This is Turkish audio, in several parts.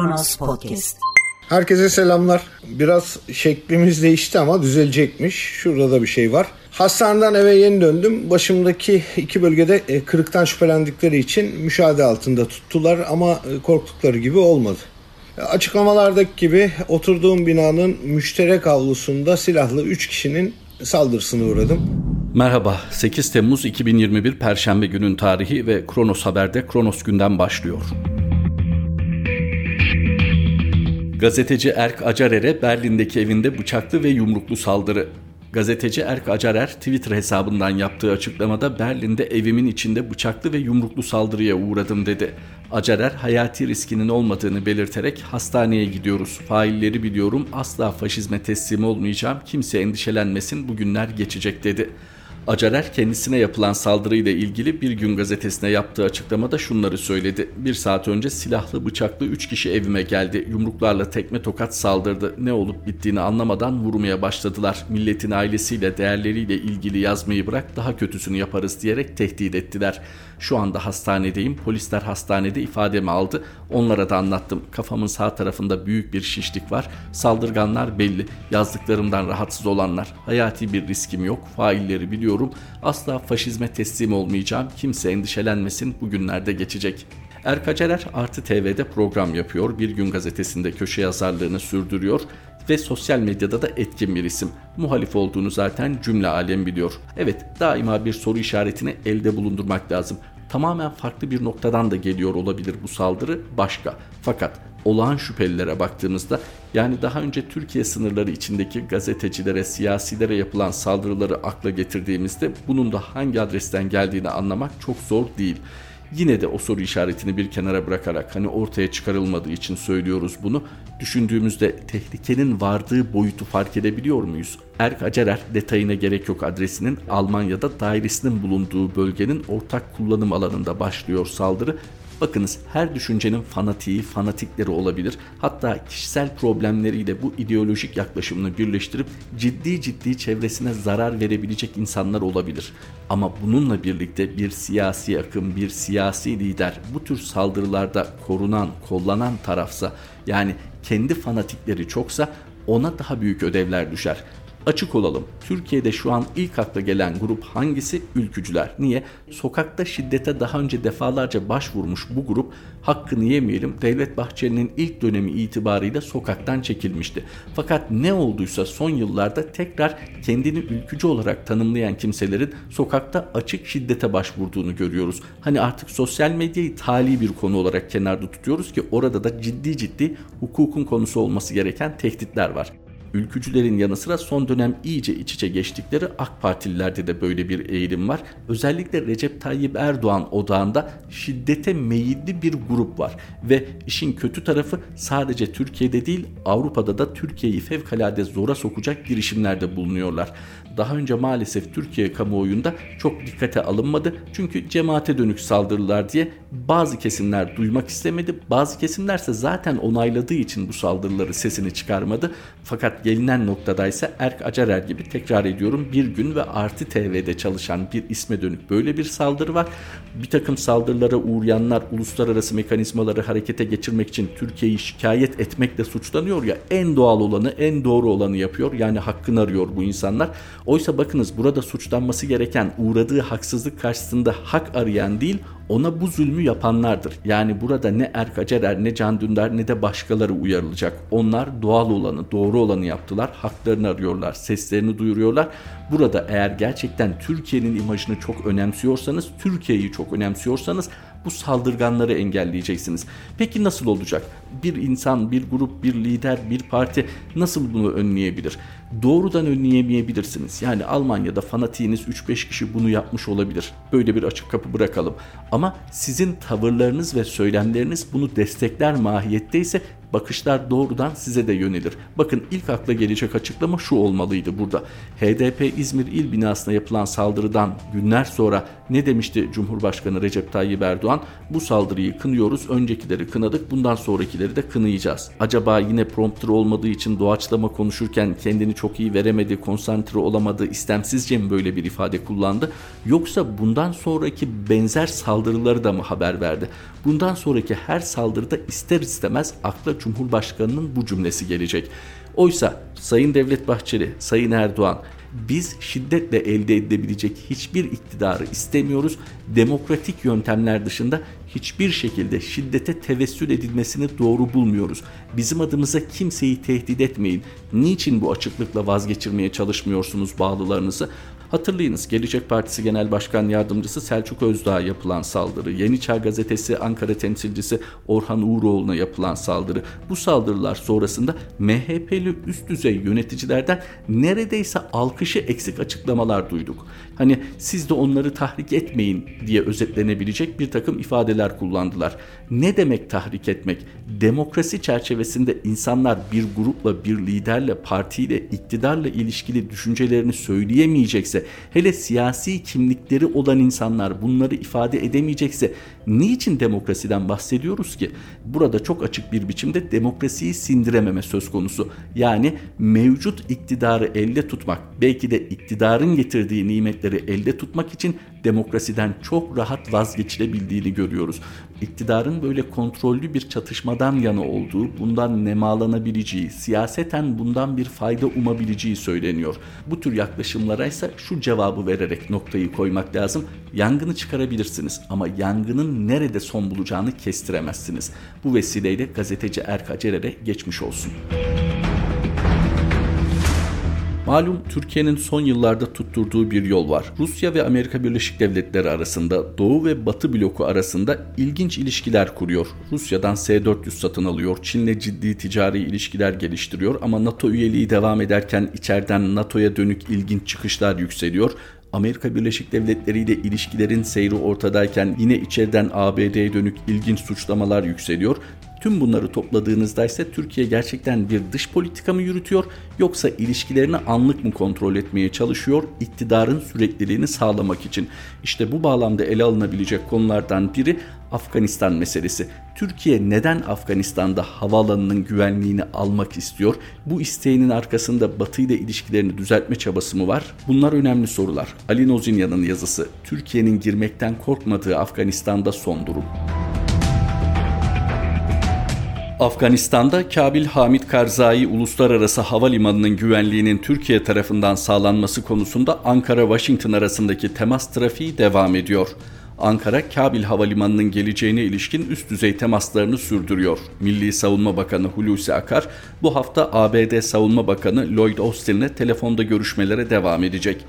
Kronos Podcast. Herkese selamlar. Biraz şeklimiz değişti ama düzelecekmiş. Şurada da bir şey var. Hastaneden eve yeni döndüm. Başımdaki iki bölgede kırıktan şüphelendikleri için müşahede altında tuttular ama korktukları gibi olmadı. Açıklamalardaki gibi oturduğum binanın müşterek avlusunda silahlı 3 kişinin saldırısına uğradım. Merhaba, 8 Temmuz 2021 Perşembe günün tarihi ve Kronos Haber'de Kronos Günden başlıyor. Gazeteci Erk Acarer'e Berlin'deki evinde bıçaklı ve yumruklu saldırı. Gazeteci Erk Acarer Twitter hesabından yaptığı açıklamada Berlin'de evimin içinde bıçaklı ve yumruklu saldırıya uğradım dedi. Acarer hayati riskinin olmadığını belirterek hastaneye gidiyoruz. Failleri biliyorum, asla faşizme teslim olmayacağım, kimse endişelenmesin, bugünler geçecek dedi. Acarer kendisine yapılan saldırıyla ilgili Bir Gün gazetesine yaptığı açıklamada şunları söyledi. Bir saat önce silahlı bıçaklı 3 kişi evime geldi. Yumruklarla tekme tokat saldırdı. Ne olup bittiğini anlamadan vurmaya başladılar. Milletin ailesiyle, değerleriyle ilgili yazmayı bırak, daha kötüsünü yaparız diyerek tehdit ettiler. Şu anda hastanedeyim. Polisler hastanede ifademi aldı. Onlara da anlattım. Kafamın sağ tarafında büyük bir şişlik var. Saldırganlar belli. Yazdıklarımdan rahatsız olanlar. Hayati bir riskim yok. Failleri biliyorum. Asla faşizme teslim olmayacağım. Kimse endişelenmesin. Bugünlerde geçecek. Erk Acarer Artı TV'de program yapıyor. Bir Gün gazetesinde köşe yazarlığını sürdürüyor ve sosyal medyada da etkin bir isim. Muhalif olduğunu zaten cümle alem biliyor. Evet, daima bir soru işaretini elde bulundurmak lazım. Tamamen farklı bir noktadan da geliyor olabilir bu saldırı, başka. Fakat olağan şüphelilere baktığımızda, yani daha önce Türkiye sınırları içindeki gazetecilere, siyasilere yapılan saldırıları akla getirdiğimizde bunun da hangi adresten geldiğini anlamak çok zor değil. Yine de o soru işaretini bir kenara bırakarak, hani ortaya çıkarılmadığı için söylüyoruz bunu, düşündüğümüzde tehlikenin vardığı boyutu fark edebiliyor muyuz? Erk Acarer detayına gerek yok, adresinin Almanya'da dairesinin bulunduğu bölgenin ortak kullanım alanında başlıyor saldırı. Bakınız, her düşüncenin fanatiği, fanatikleri olabilir. Hatta kişisel problemleriyle bu ideolojik yaklaşımını birleştirip ciddi çevresine zarar verebilecek insanlar olabilir. Ama bununla birlikte bir siyasi akım, bir siyasi lider bu tür saldırılarda korunan, kollanan tarafsa, yani kendi fanatikleri çoksa ona daha büyük ödevler düşer. Açık olalım. Türkiye'de şu an ilk akla gelen grup hangisi? Ülkücüler. Niye? Sokakta şiddete daha önce defalarca başvurmuş bu grup, hakkını yemeyelim, Devlet Bahçeli'nin ilk dönemi itibarıyla sokaktan çekilmişti. Fakat ne olduysa son yıllarda tekrar kendini ülkücü olarak tanımlayan kimselerin sokakta açık şiddete başvurduğunu görüyoruz. Hani artık sosyal medyayı tali bir konu olarak kenarda tutuyoruz ki orada da ciddi hukukun konusu olması gereken tehditler var. Ülkücülerin yanı sıra son dönem iyice iç içe geçtikleri AK Partililerde de böyle bir eğilim var. Özellikle Recep Tayyip Erdoğan odağında şiddete meyilli bir grup var. Ve işin kötü tarafı, sadece Türkiye'de değil Avrupa'da da Türkiye'yi fevkalade zora sokacak girişimlerde bulunuyorlar. Daha önce maalesef Türkiye kamuoyunda çok dikkate alınmadı. Çünkü cemaate dönük saldırılar diye bazı kesimler duymak istemedi. Bazı kesimlerse zaten onayladığı için bu saldırıları sesini çıkarmadı. Fakat gelinen noktadaysa Erk Acarer gibi, tekrar ediyorum, Bir Gün ve Artı TV'de çalışan bir isme dönük böyle bir saldırı var. Bir takım saldırılara uğrayanlar uluslararası mekanizmaları harekete geçirmek için Türkiye'yi şikayet etmekle suçlanıyor ya, en doğal olanı, en doğru olanı yapıyor. Yani hakkını arıyor bu insanlar. Oysa bakınız, burada suçlanması gereken uğradığı haksızlık karşısında hak arayan değil, ona bu zulmü yapanlardır. Yani burada ne Erk Acarer, ne Can Dündar, ne de başkaları uyarılacak. Onlar doğal olanı, doğru olanı yaptılar. Haklarını arıyorlar, seslerini duyuruyorlar. Burada eğer gerçekten Türkiye'nin imajını çok önemsiyorsanız, Türkiye'yi çok önemsiyorsanız bu saldırganları engelleyeceksiniz. Peki nasıl olacak? Bir insan, bir grup, bir lider, bir parti nasıl bunu önleyebilir? Doğrudan önleyemeyebilirsiniz. Yani Almanya'da fanatiğiniz 3-5 kişi bunu yapmış olabilir. Böyle bir açık kapı bırakalım. Ama sizin tavırlarınız ve söylemleriniz bunu destekler mahiyetteyse bakışlar doğrudan size de yönelir. Bakın, ilk akla gelecek açıklama şu olmalıydı burada. HDP İzmir İl Binası'na yapılan saldırıdan günler sonra ne demişti Cumhurbaşkanı Recep Tayyip Erdoğan? Bu saldırıyı kınıyoruz, öncekileri kınadık, bundan sonrakileri hareketleri de kınayacağız. Acaba yine prompter olmadığı için doğaçlama konuşurken kendini çok iyi veremedi, konsantre olamadı, istemsizce mi böyle bir ifade kullandı? Yoksa bundan sonraki benzer saldırıları da mı haber verdi? Bundan sonraki her saldırıda ister istemez akla Cumhurbaşkanı'nın bu cümlesi gelecek. Oysa Sayın Devlet Bahçeli, Sayın Erdoğan, biz şiddetle elde edilebilecek hiçbir iktidarı istemiyoruz. Demokratik yöntemler dışında hiçbir şekilde şiddete tevessül edilmesini doğru bulmuyoruz. Bizim adımıza kimseyi tehdit etmeyin. Niçin bu açıklıkla vazgeçirmeye çalışmıyorsunuz bağlılarınızı? Hatırlayınız, Gelecek Partisi Genel Başkan Yardımcısı Selçuk Özdağ'a yapılan saldırı, Yeni Çağ Gazetesi Ankara temsilcisi Orhan Uğuroğlu'na yapılan saldırı. Bu saldırılar sonrasında MHP'li üst düzey yöneticilerden neredeyse alkışı eksik açıklamalar duyduk. Hani siz de onları tahrik etmeyin diye özetlenebilecek bir takım ifadeler kullandılar. Ne demek tahrik etmek? Demokrasi çerçevesinde insanlar bir grupla, bir liderle, partiyle, iktidarla ilişkili düşüncelerini söyleyemeyecekse, hele siyasi kimlikleri olan insanlar bunları ifade edemeyecekse niçin demokrasiden bahsediyoruz ki? Burada çok açık bir biçimde demokrasiyi sindirememe söz konusu. Yani mevcut iktidarı elde tutmak, belki de iktidarın getirdiği nimetleri elde tutmak için demokrasiden çok rahat vazgeçilebildiğini görüyoruz. İktidarın böyle kontrollü bir çatışmadan yana olduğu, bundan nemallanabileceği, siyaseten bundan bir fayda umabileceği söyleniyor. Bu tür yaklaşımlara ise şu cevabı vererek noktayı koymak lazım. Yangını çıkarabilirsiniz ama yangının nerede son bulacağını kestiremezsiniz. Bu vesileyle gazeteci Erk Acarer'e geçmiş olsun. Malum Türkiye'nin son yıllarda tutturduğu bir yol var. Rusya ve Amerika Birleşik Devletleri arasında, Doğu ve Batı bloku arasında ilginç ilişkiler kuruyor. Rusya'dan S-400 satın alıyor, Çin'le ciddi ticari ilişkiler geliştiriyor ama NATO üyeliği devam ederken içeriden NATO'ya dönük ilginç çıkışlar yükseliyor. Amerika Birleşik Devletleri ile ilişkilerin seyri ortadayken yine içeriden ABD'ye dönük ilginç suçlamalar yükseliyor. Tüm bunları topladığınızda ise Türkiye gerçekten bir dış politika mı yürütüyor, yoksa ilişkilerini anlık mı kontrol etmeye çalışıyor iktidarın sürekliliğini sağlamak için? İşte bu bağlamda ele alınabilecek konulardan biri Afganistan meselesi. Türkiye neden Afganistan'da havaalanının güvenliğini almak istiyor? Bu isteğinin arkasında Batı ile ilişkilerini düzeltme çabası mı var? Bunlar önemli sorular. Ali Nozinyan'ın yazısı "Türkiye'nin girmekten korkmadığı Afganistan'da son durum". Afganistan'da Kabil Hamid Karzai Uluslararası Havalimanı'nın güvenliğinin Türkiye tarafından sağlanması konusunda Ankara-Washington arasındaki temas trafiği devam ediyor. Ankara, Kabil Havalimanı'nın geleceğine ilişkin üst düzey temaslarını sürdürüyor. Milli Savunma Bakanı Hulusi Akar bu hafta ABD Savunma Bakanı Lloyd Austin'le telefonda görüşmelere devam edecek.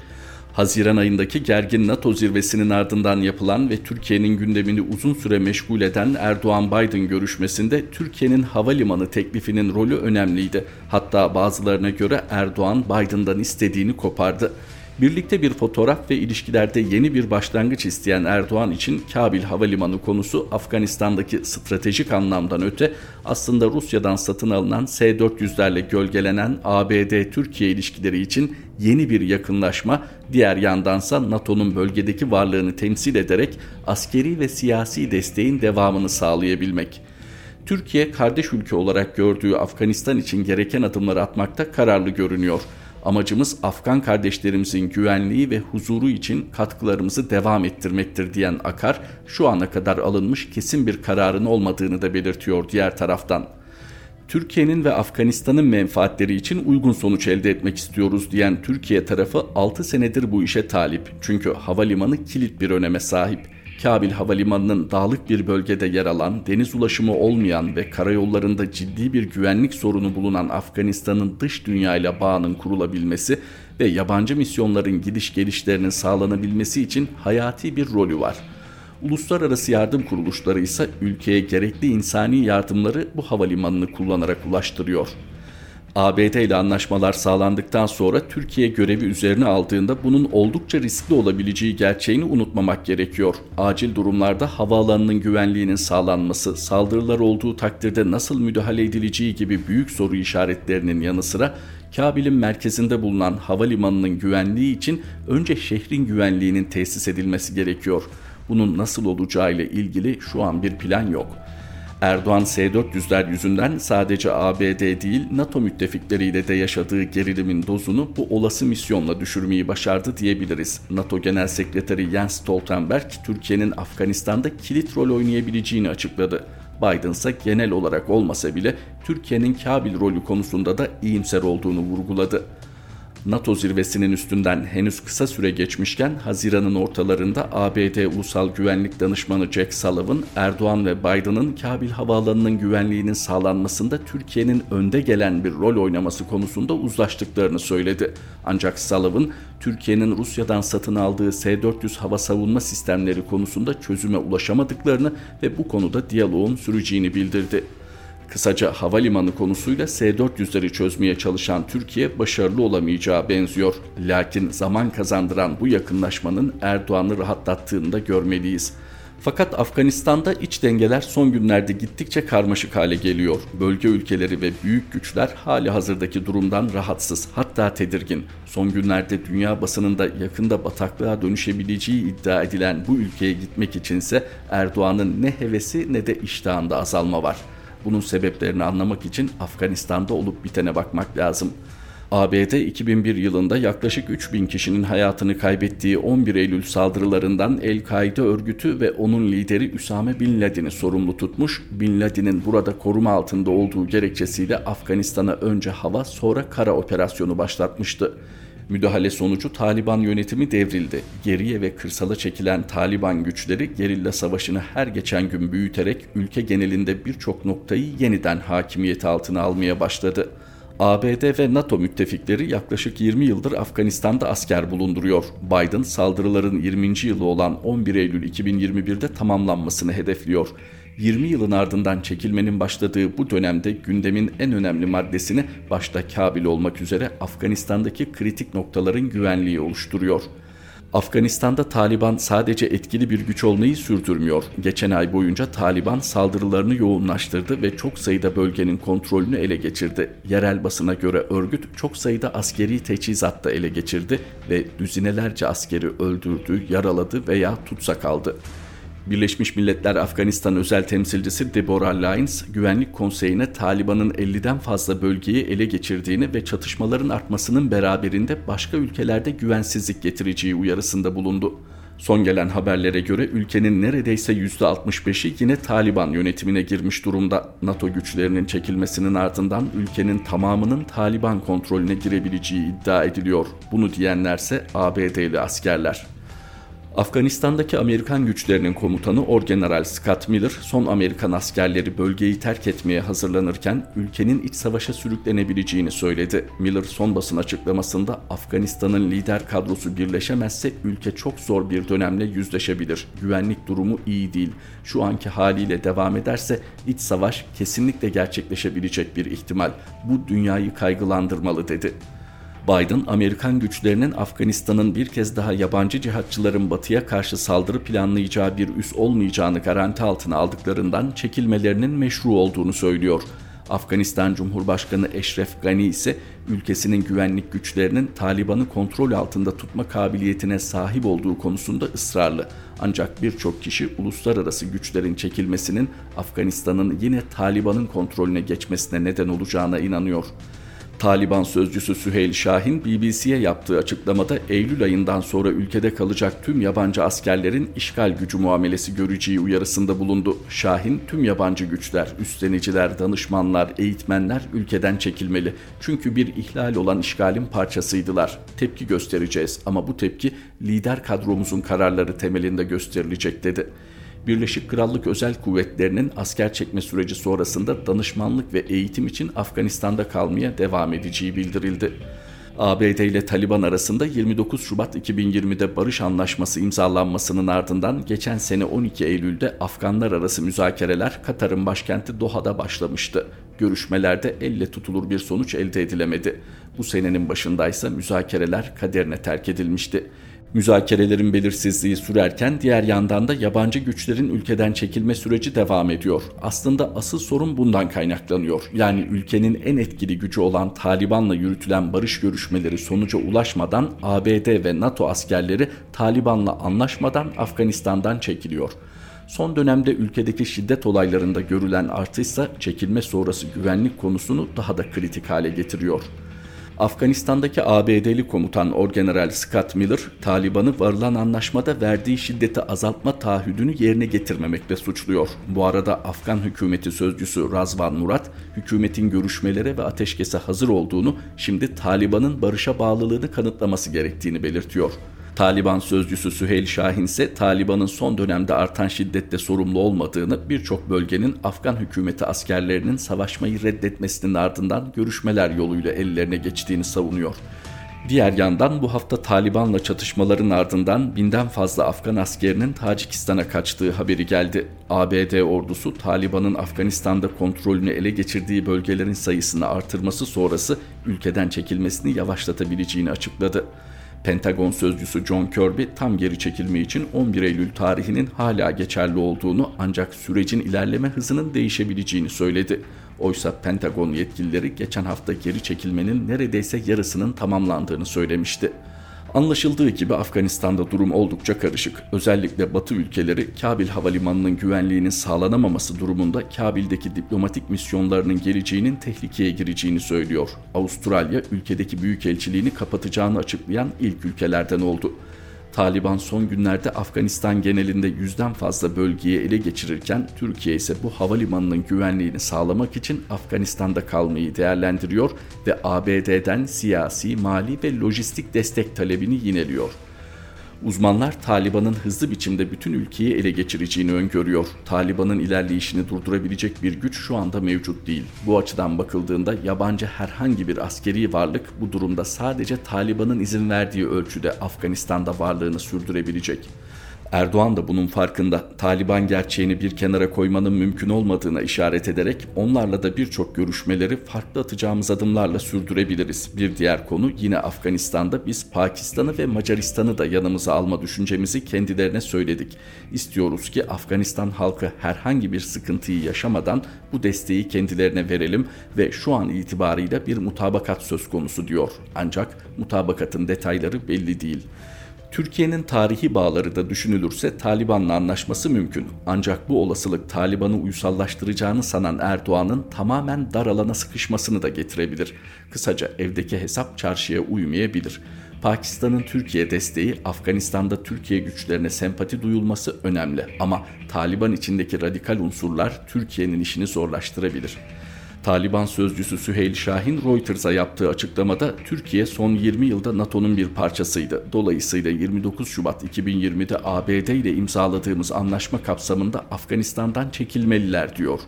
Haziran ayındaki gergin NATO zirvesinin ardından yapılan ve Türkiye'nin gündemini uzun süre meşgul eden Erdoğan-Biden görüşmesinde Türkiye'nin havalimanı teklifinin rolü önemliydi. Hatta bazılarına göre Erdoğan Biden'dan istediğini kopardı. Birlikte bir fotoğraf ve ilişkilerde yeni bir başlangıç isteyen Erdoğan için Kabil Havalimanı konusu Afganistan'daki stratejik anlamdan öte aslında Rusya'dan satın alınan S-400'lerle gölgelenen ABD-Türkiye ilişkileri için yeni bir yakınlaşma, diğer yandansa NATO'nun bölgedeki varlığını temsil ederek askeri ve siyasi desteğin devamını sağlayabilmek. Türkiye kardeş ülke olarak gördüğü Afganistan için gereken adımları atmakta kararlı görünüyor. Amacımız Afgan kardeşlerimizin güvenliği ve huzuru için katkılarımızı devam ettirmektir diyen Akar, şu ana kadar alınmış kesin bir kararın olmadığını da belirtiyor diğer taraftan. Türkiye'nin ve Afganistan'ın menfaatleri için uygun sonuç elde etmek istiyoruz diyen Türkiye tarafı 6 senedir bu işe talip. Çünkü havalimanı kilit bir öneme sahip. Kabil Havalimanı'nın dağlık bir bölgede yer alan, deniz ulaşımı olmayan ve karayollarında ciddi bir güvenlik sorunu bulunan Afganistan'ın dış dünyayla bağının kurulabilmesi ve yabancı misyonların gidiş gelişlerinin sağlanabilmesi için hayati bir rolü var. Uluslararası yardım kuruluşları ise ülkeye gerekli insani yardımları bu havalimanını kullanarak ulaştırıyor. ABD ile anlaşmalar sağlandıktan sonra Türkiye görevi üzerine aldığında bunun oldukça riskli olabileceği gerçeğini unutmamak gerekiyor. Acil durumlarda havaalanının güvenliğinin sağlanması, saldırılar olduğu takdirde nasıl müdahale edileceği gibi büyük soru işaretlerinin yanı sıra Kabil'in merkezinde bulunan havalimanının güvenliği için önce şehrin güvenliğinin tesis edilmesi gerekiyor. Bunun nasıl olacağı ile ilgili şu an bir plan yok. Erdoğan S-400'ler yüzünden sadece ABD değil NATO müttefikleriyle de yaşadığı gerilimin dozunu bu olası misyonla düşürmeyi başardı diyebiliriz. NATO Genel Sekreteri Jens Stoltenberg, Türkiye'nin Afganistan'da kilit rol oynayabileceğini açıkladı. Biden ise genel olarak olmasa bile Türkiye'nin Kabil rolü konusunda da iyimser olduğunu vurguladı. NATO zirvesinin üstünden henüz kısa süre geçmişken Haziran'ın ortalarında ABD Ulusal Güvenlik Danışmanı Jack Sullivan, Erdoğan ve Biden'ın Kabil Havaalanı'nın güvenliğinin sağlanmasında Türkiye'nin önde gelen bir rol oynaması konusunda uzlaştıklarını söyledi. Ancak Sullivan, Türkiye'nin Rusya'dan satın aldığı S-400 hava savunma sistemleri konusunda çözüme ulaşamadıklarını ve bu konuda diyaloğun süreceğini bildirdi. Kısaca havalimanı konusuyla S-400'leri çözmeye çalışan Türkiye başarılı olamayacağı benziyor. Lakin zaman kazandıran bu yakınlaşmanın Erdoğan'ı rahatlattığını da görmeliyiz. Fakat Afganistan'da iç dengeler son günlerde gittikçe karmaşık hale geliyor. Bölge ülkeleri ve büyük güçler halihazırdaki durumdan rahatsız, hatta tedirgin. Son günlerde dünya basınında yakında bataklığa dönüşebileceği iddia edilen bu ülkeye gitmek içinse Erdoğan'ın ne hevesi ne de iştahında azalma var. Bunun sebeplerini anlamak için Afganistan'da olup bitene bakmak lazım. ABD 2001 yılında yaklaşık 3000 kişinin hayatını kaybettiği 11 Eylül saldırılarından El-Kaide örgütü ve onun lideri Üsame Bin Laden'i sorumlu tutmuş, Bin Laden'in burada koruma altında olduğu gerekçesiyle Afganistan'a önce hava sonra kara operasyonu başlatmıştı. Müdahale sonucu Taliban yönetimi devrildi. Geriye ve kırsala çekilen Taliban güçleri gerilla savaşını her geçen gün büyüterek ülke genelinde birçok noktayı yeniden hakimiyeti altına almaya başladı. ABD ve NATO müttefikleri yaklaşık 20 yıldır Afganistan'da asker bulunduruyor. Biden saldırıların 20. yılı olan 11 Eylül 2021'de tamamlanmasını hedefliyor. 20 yılın ardından çekilmenin başladığı bu dönemde gündemin en önemli maddesini başta Kabil olmak üzere Afganistan'daki kritik noktaların güvenliği oluşturuyor. Afganistan'da Taliban sadece etkili bir güç olmayı sürdürmüyor. Geçen ay boyunca Taliban saldırılarını yoğunlaştırdı ve çok sayıda bölgenin kontrolünü ele geçirdi. Yerel basına göre örgüt çok sayıda askeri teçhizat da ele geçirdi ve düzinelerce askeri öldürdü, yaraladı veya tutsak aldı. Birleşmiş Milletler Afganistan Özel Temsilcisi Deborah Lyons, Güvenlik Konseyi'ne Taliban'ın 50'den fazla bölgeyi ele geçirdiğini ve çatışmaların artmasının beraberinde başka ülkelerde güvensizlik getireceği uyarısında bulundu. Son gelen haberlere göre ülkenin neredeyse %65'i yine Taliban yönetimine girmiş durumda. NATO güçlerinin çekilmesinin ardından ülkenin tamamının Taliban kontrolüne girebileceği iddia ediliyor. Bunu diyenlerse ABD'li askerler. Afganistan'daki Amerikan güçlerinin komutanı Orgeneral Scott Miller, son Amerikan askerleri bölgeyi terk etmeye hazırlanırken ülkenin iç savaşa sürüklenebileceğini söyledi. Miller son basın açıklamasında Afganistan'ın lider kadrosu birleşemezse ülke çok zor bir dönemle yüzleşebilir. Güvenlik durumu iyi değil. Şu anki haliyle devam ederse iç savaş kesinlikle gerçekleşebilecek bir ihtimal. Bu dünyayı kaygılandırmalı dedi. Biden, Amerikan güçlerinin Afganistan'ın bir kez daha yabancı cihatçıların batıya karşı saldırı planlayacağı bir üs olmayacağını garanti altına aldıklarından çekilmelerinin meşru olduğunu söylüyor. Afganistan Cumhurbaşkanı Eşref Ghani ise ülkesinin güvenlik güçlerinin Taliban'ı kontrol altında tutma kabiliyetine sahip olduğu konusunda ısrarlı. Ancak birçok kişi uluslararası güçlerin çekilmesinin Afganistan'ın yine Taliban'ın kontrolüne geçmesine neden olacağına inanıyor. Taliban sözcüsü Süheyl Şahin, BBC'ye yaptığı açıklamada Eylül ayından sonra ülkede kalacak tüm yabancı askerlerin işgal gücü muamelesi göreceği uyarısında bulundu. Şahin, tüm yabancı güçler, üstleniciler, danışmanlar, eğitmenler ülkeden çekilmeli. Çünkü bir ihlal olan işgalin parçasıydılar. Tepki göstereceğiz ama bu tepki lider kadromuzun kararları temelinde gösterilecek dedi. Birleşik Krallık Özel Kuvvetleri'nin asker çekme süreci sonrasında danışmanlık ve eğitim için Afganistan'da kalmaya devam edeceği bildirildi. ABD ile Taliban arasında 29 Şubat 2020'de barış anlaşması imzalanmasının ardından geçen sene 12 Eylül'de Afganlar arası müzakereler Katar'ın başkenti Doha'da başlamıştı. Görüşmelerde elle tutulur bir sonuç elde edilemedi. Bu senenin başındaysa müzakereler kaderine terk edilmişti. Müzakerelerin belirsizliği sürerken diğer yandan da yabancı güçlerin ülkeden çekilme süreci devam ediyor. Aslında asıl sorun bundan kaynaklanıyor. Yani ülkenin en etkili gücü olan Taliban'la yürütülen barış görüşmeleri sonuca ulaşmadan ABD ve NATO askerleri Taliban'la anlaşmadan Afganistan'dan çekiliyor. Son dönemde ülkedeki şiddet olaylarında görülen artışsa çekilme sonrası güvenlik konusunu daha da kritik hale getiriyor. Afganistan'daki ABD'li komutan Orgeneral Scott Miller, Taliban'ı varılan anlaşmada verdiği şiddeti azaltma taahhüdünü yerine getirmemekle suçluyor. Bu arada Afgan hükümeti sözcüsü Razvan Murat, hükümetin görüşmelere ve ateşkese hazır olduğunu, şimdi Taliban'ın barışa bağlılığını kanıtlaması gerektiğini belirtiyor. Taliban sözcüsü Süheyl Şahin ise Taliban'ın son dönemde artan şiddette sorumlu olmadığını, birçok bölgenin Afgan hükümeti askerlerinin savaşmayı reddetmesinin ardından görüşmeler yoluyla ellerine geçtiğini savunuyor. Diğer yandan bu hafta Taliban'la çatışmaların ardından 1000'den fazla Afgan askerinin Tacikistan'a kaçtığı haberi geldi. ABD ordusu Taliban'ın Afganistan'da kontrolünü ele geçirdiği bölgelerin sayısını artırması sonrası ülkeden çekilmesini yavaşlatabileceğini açıkladı. Pentagon sözcüsü John Kirby tam geri çekilme için 11 Eylül tarihinin hala geçerli olduğunu ancak sürecin ilerleme hızının değişebileceğini söyledi. Oysa Pentagon yetkilileri geçen hafta geri çekilmenin neredeyse yarısının tamamlandığını söylemişti. Anlaşıldığı gibi Afganistan'da durum oldukça karışık. Özellikle Batı ülkeleri Kabil Havalimanı'nın güvenliğinin sağlanamaması durumunda Kabil'deki diplomatik misyonlarının geleceğinin tehlikeye gireceğini söylüyor. Avustralya ülkedeki büyükelçiliğini kapatacağını açıklayan ilk ülkelerden oldu. Taliban son günlerde Afganistan genelinde 100'den fazla bölgeyi ele geçirirken Türkiye ise bu havalimanının güvenliğini sağlamak için Afganistan'da kalmayı değerlendiriyor ve ABD'den siyasi, mali ve lojistik destek talebini yineliyor. Uzmanlar Taliban'ın hızlı biçimde bütün ülkeyi ele geçireceğini öngörüyor. Taliban'ın ilerleyişini durdurabilecek bir güç şu anda mevcut değil. Bu açıdan bakıldığında yabancı herhangi bir askeri varlık bu durumda sadece Taliban'ın izin verdiği ölçüde Afganistan'da varlığını sürdürebilecek. Erdoğan da bunun farkında. Taliban gerçeğini bir kenara koymanın mümkün olmadığına işaret ederek onlarla da birçok görüşmeleri farklı atacağımız adımlarla sürdürebiliriz. Bir diğer konu yine Afganistan'da biz Pakistan'ı ve Macaristan'ı da yanımıza alma düşüncemizi kendilerine söyledik. İstiyoruz ki Afganistan halkı herhangi bir sıkıntıyı yaşamadan bu desteği kendilerine verelim ve şu an itibarıyla bir mutabakat söz konusu diyor. Ancak mutabakatın detayları belli değil. Türkiye'nin tarihi bağları da düşünülürse Taliban'la anlaşması mümkün. Ancak bu olasılık Taliban'ı uysallaştıracağını sanan Erdoğan'ın tamamen dar alana sıkışmasını da getirebilir. Kısaca evdeki hesap çarşıya uymayabilir. Pakistan'ın Türkiye desteği, Afganistan'da Türkiye güçlerine sempati duyulması önemli. Ama Taliban içindeki radikal unsurlar Türkiye'nin işini zorlaştırabilir. Taliban sözcüsü Süheyl Şahin Reuters'a yaptığı açıklamada Türkiye son 20 yılda NATO'nun bir parçasıydı. Dolayısıyla 29 Şubat 2020'de ABD ile imzaladığımız anlaşma kapsamında Afganistan'dan çekilmeliler diyor.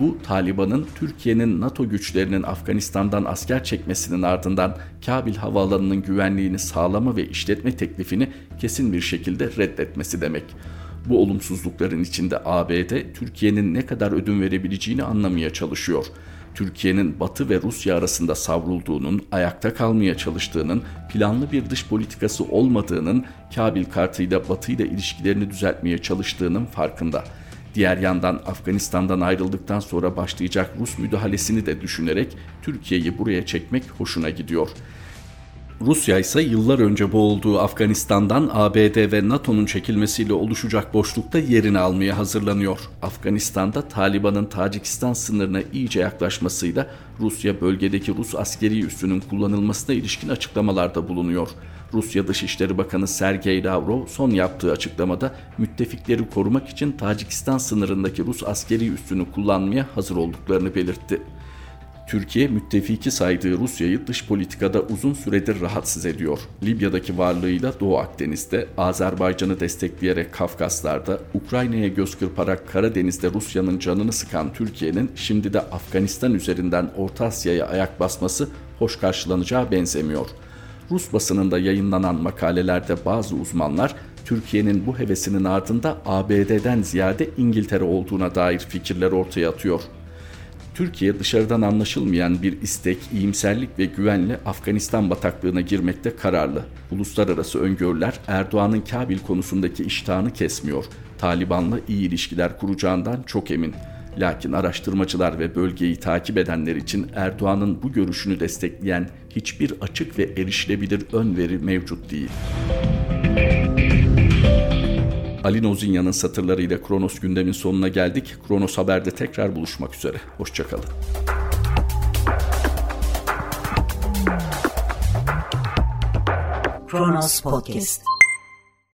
Bu Taliban'ın Türkiye'nin NATO güçlerinin Afganistan'dan asker çekmesinin ardından Kabil Havaalanı'nın güvenliğini sağlama ve işletme teklifini kesin bir şekilde reddetmesi demek. Bu olumsuzlukların içinde ABD Türkiye'nin ne kadar ödün verebileceğini anlamaya çalışıyor. Türkiye'nin Batı ve Rusya arasında savrulduğunun, ayakta kalmaya çalıştığının, planlı bir dış politikası olmadığının, Kabil kartıyla Batı ile ilişkilerini düzeltmeye çalıştığının farkında. Diğer yandan Afganistan'dan ayrıldıktan sonra başlayacak Rus müdahalesini de düşünerek Türkiye'yi buraya çekmek hoşuna gidiyor. Rusya ise yıllar önce boğulduğu Afganistan'dan ABD ve NATO'nun çekilmesiyle oluşacak boşlukta yerini almaya hazırlanıyor. Afganistan'da Taliban'ın Tacikistan sınırına iyice yaklaşmasıyla Rusya bölgedeki Rus askeri üssünün kullanılmasına ilişkin açıklamalarda bulunuyor. Rusya Dışişleri Bakanı Sergey Lavrov son yaptığı açıklamada müttefikleri korumak için Tacikistan sınırındaki Rus askeri üssünü kullanmaya hazır olduklarını belirtti. Türkiye müttefiki saydığı Rusya'yı dış politikada uzun süredir rahatsız ediyor. Libya'daki varlığıyla Doğu Akdeniz'de, Azerbaycan'ı destekleyerek Kafkaslar'da, Ukrayna'ya göz kırparak Karadeniz'de Rusya'nın canını sıkan Türkiye'nin şimdi de Afganistan üzerinden Orta Asya'ya ayak basması hoş karşılanacağı benzemiyor. Rus basınında yayınlanan makalelerde bazı uzmanlar Türkiye'nin bu hevesinin ardında ABD'den ziyade İngiltere olduğuna dair fikirler ortaya atıyor. Türkiye dışarıdan anlaşılmayan bir istek, iyimserlik ve güvenle Afganistan bataklığına girmekte kararlı. Uluslararası öngörüler Erdoğan'ın Kabil konusundaki iştahını kesmiyor. Taliban'la iyi ilişkiler kuracağından çok emin. Lakin araştırmacılar ve bölgeyi takip edenler için Erdoğan'ın bu görüşünü destekleyen hiçbir açık ve erişilebilir önveri mevcut değil. Ali Nozinyan'ın satırlarıyla Kronos gündemin sonuna geldik. Kronos Haber'de tekrar buluşmak üzere. Hoşçakalın. Kronos Podcast.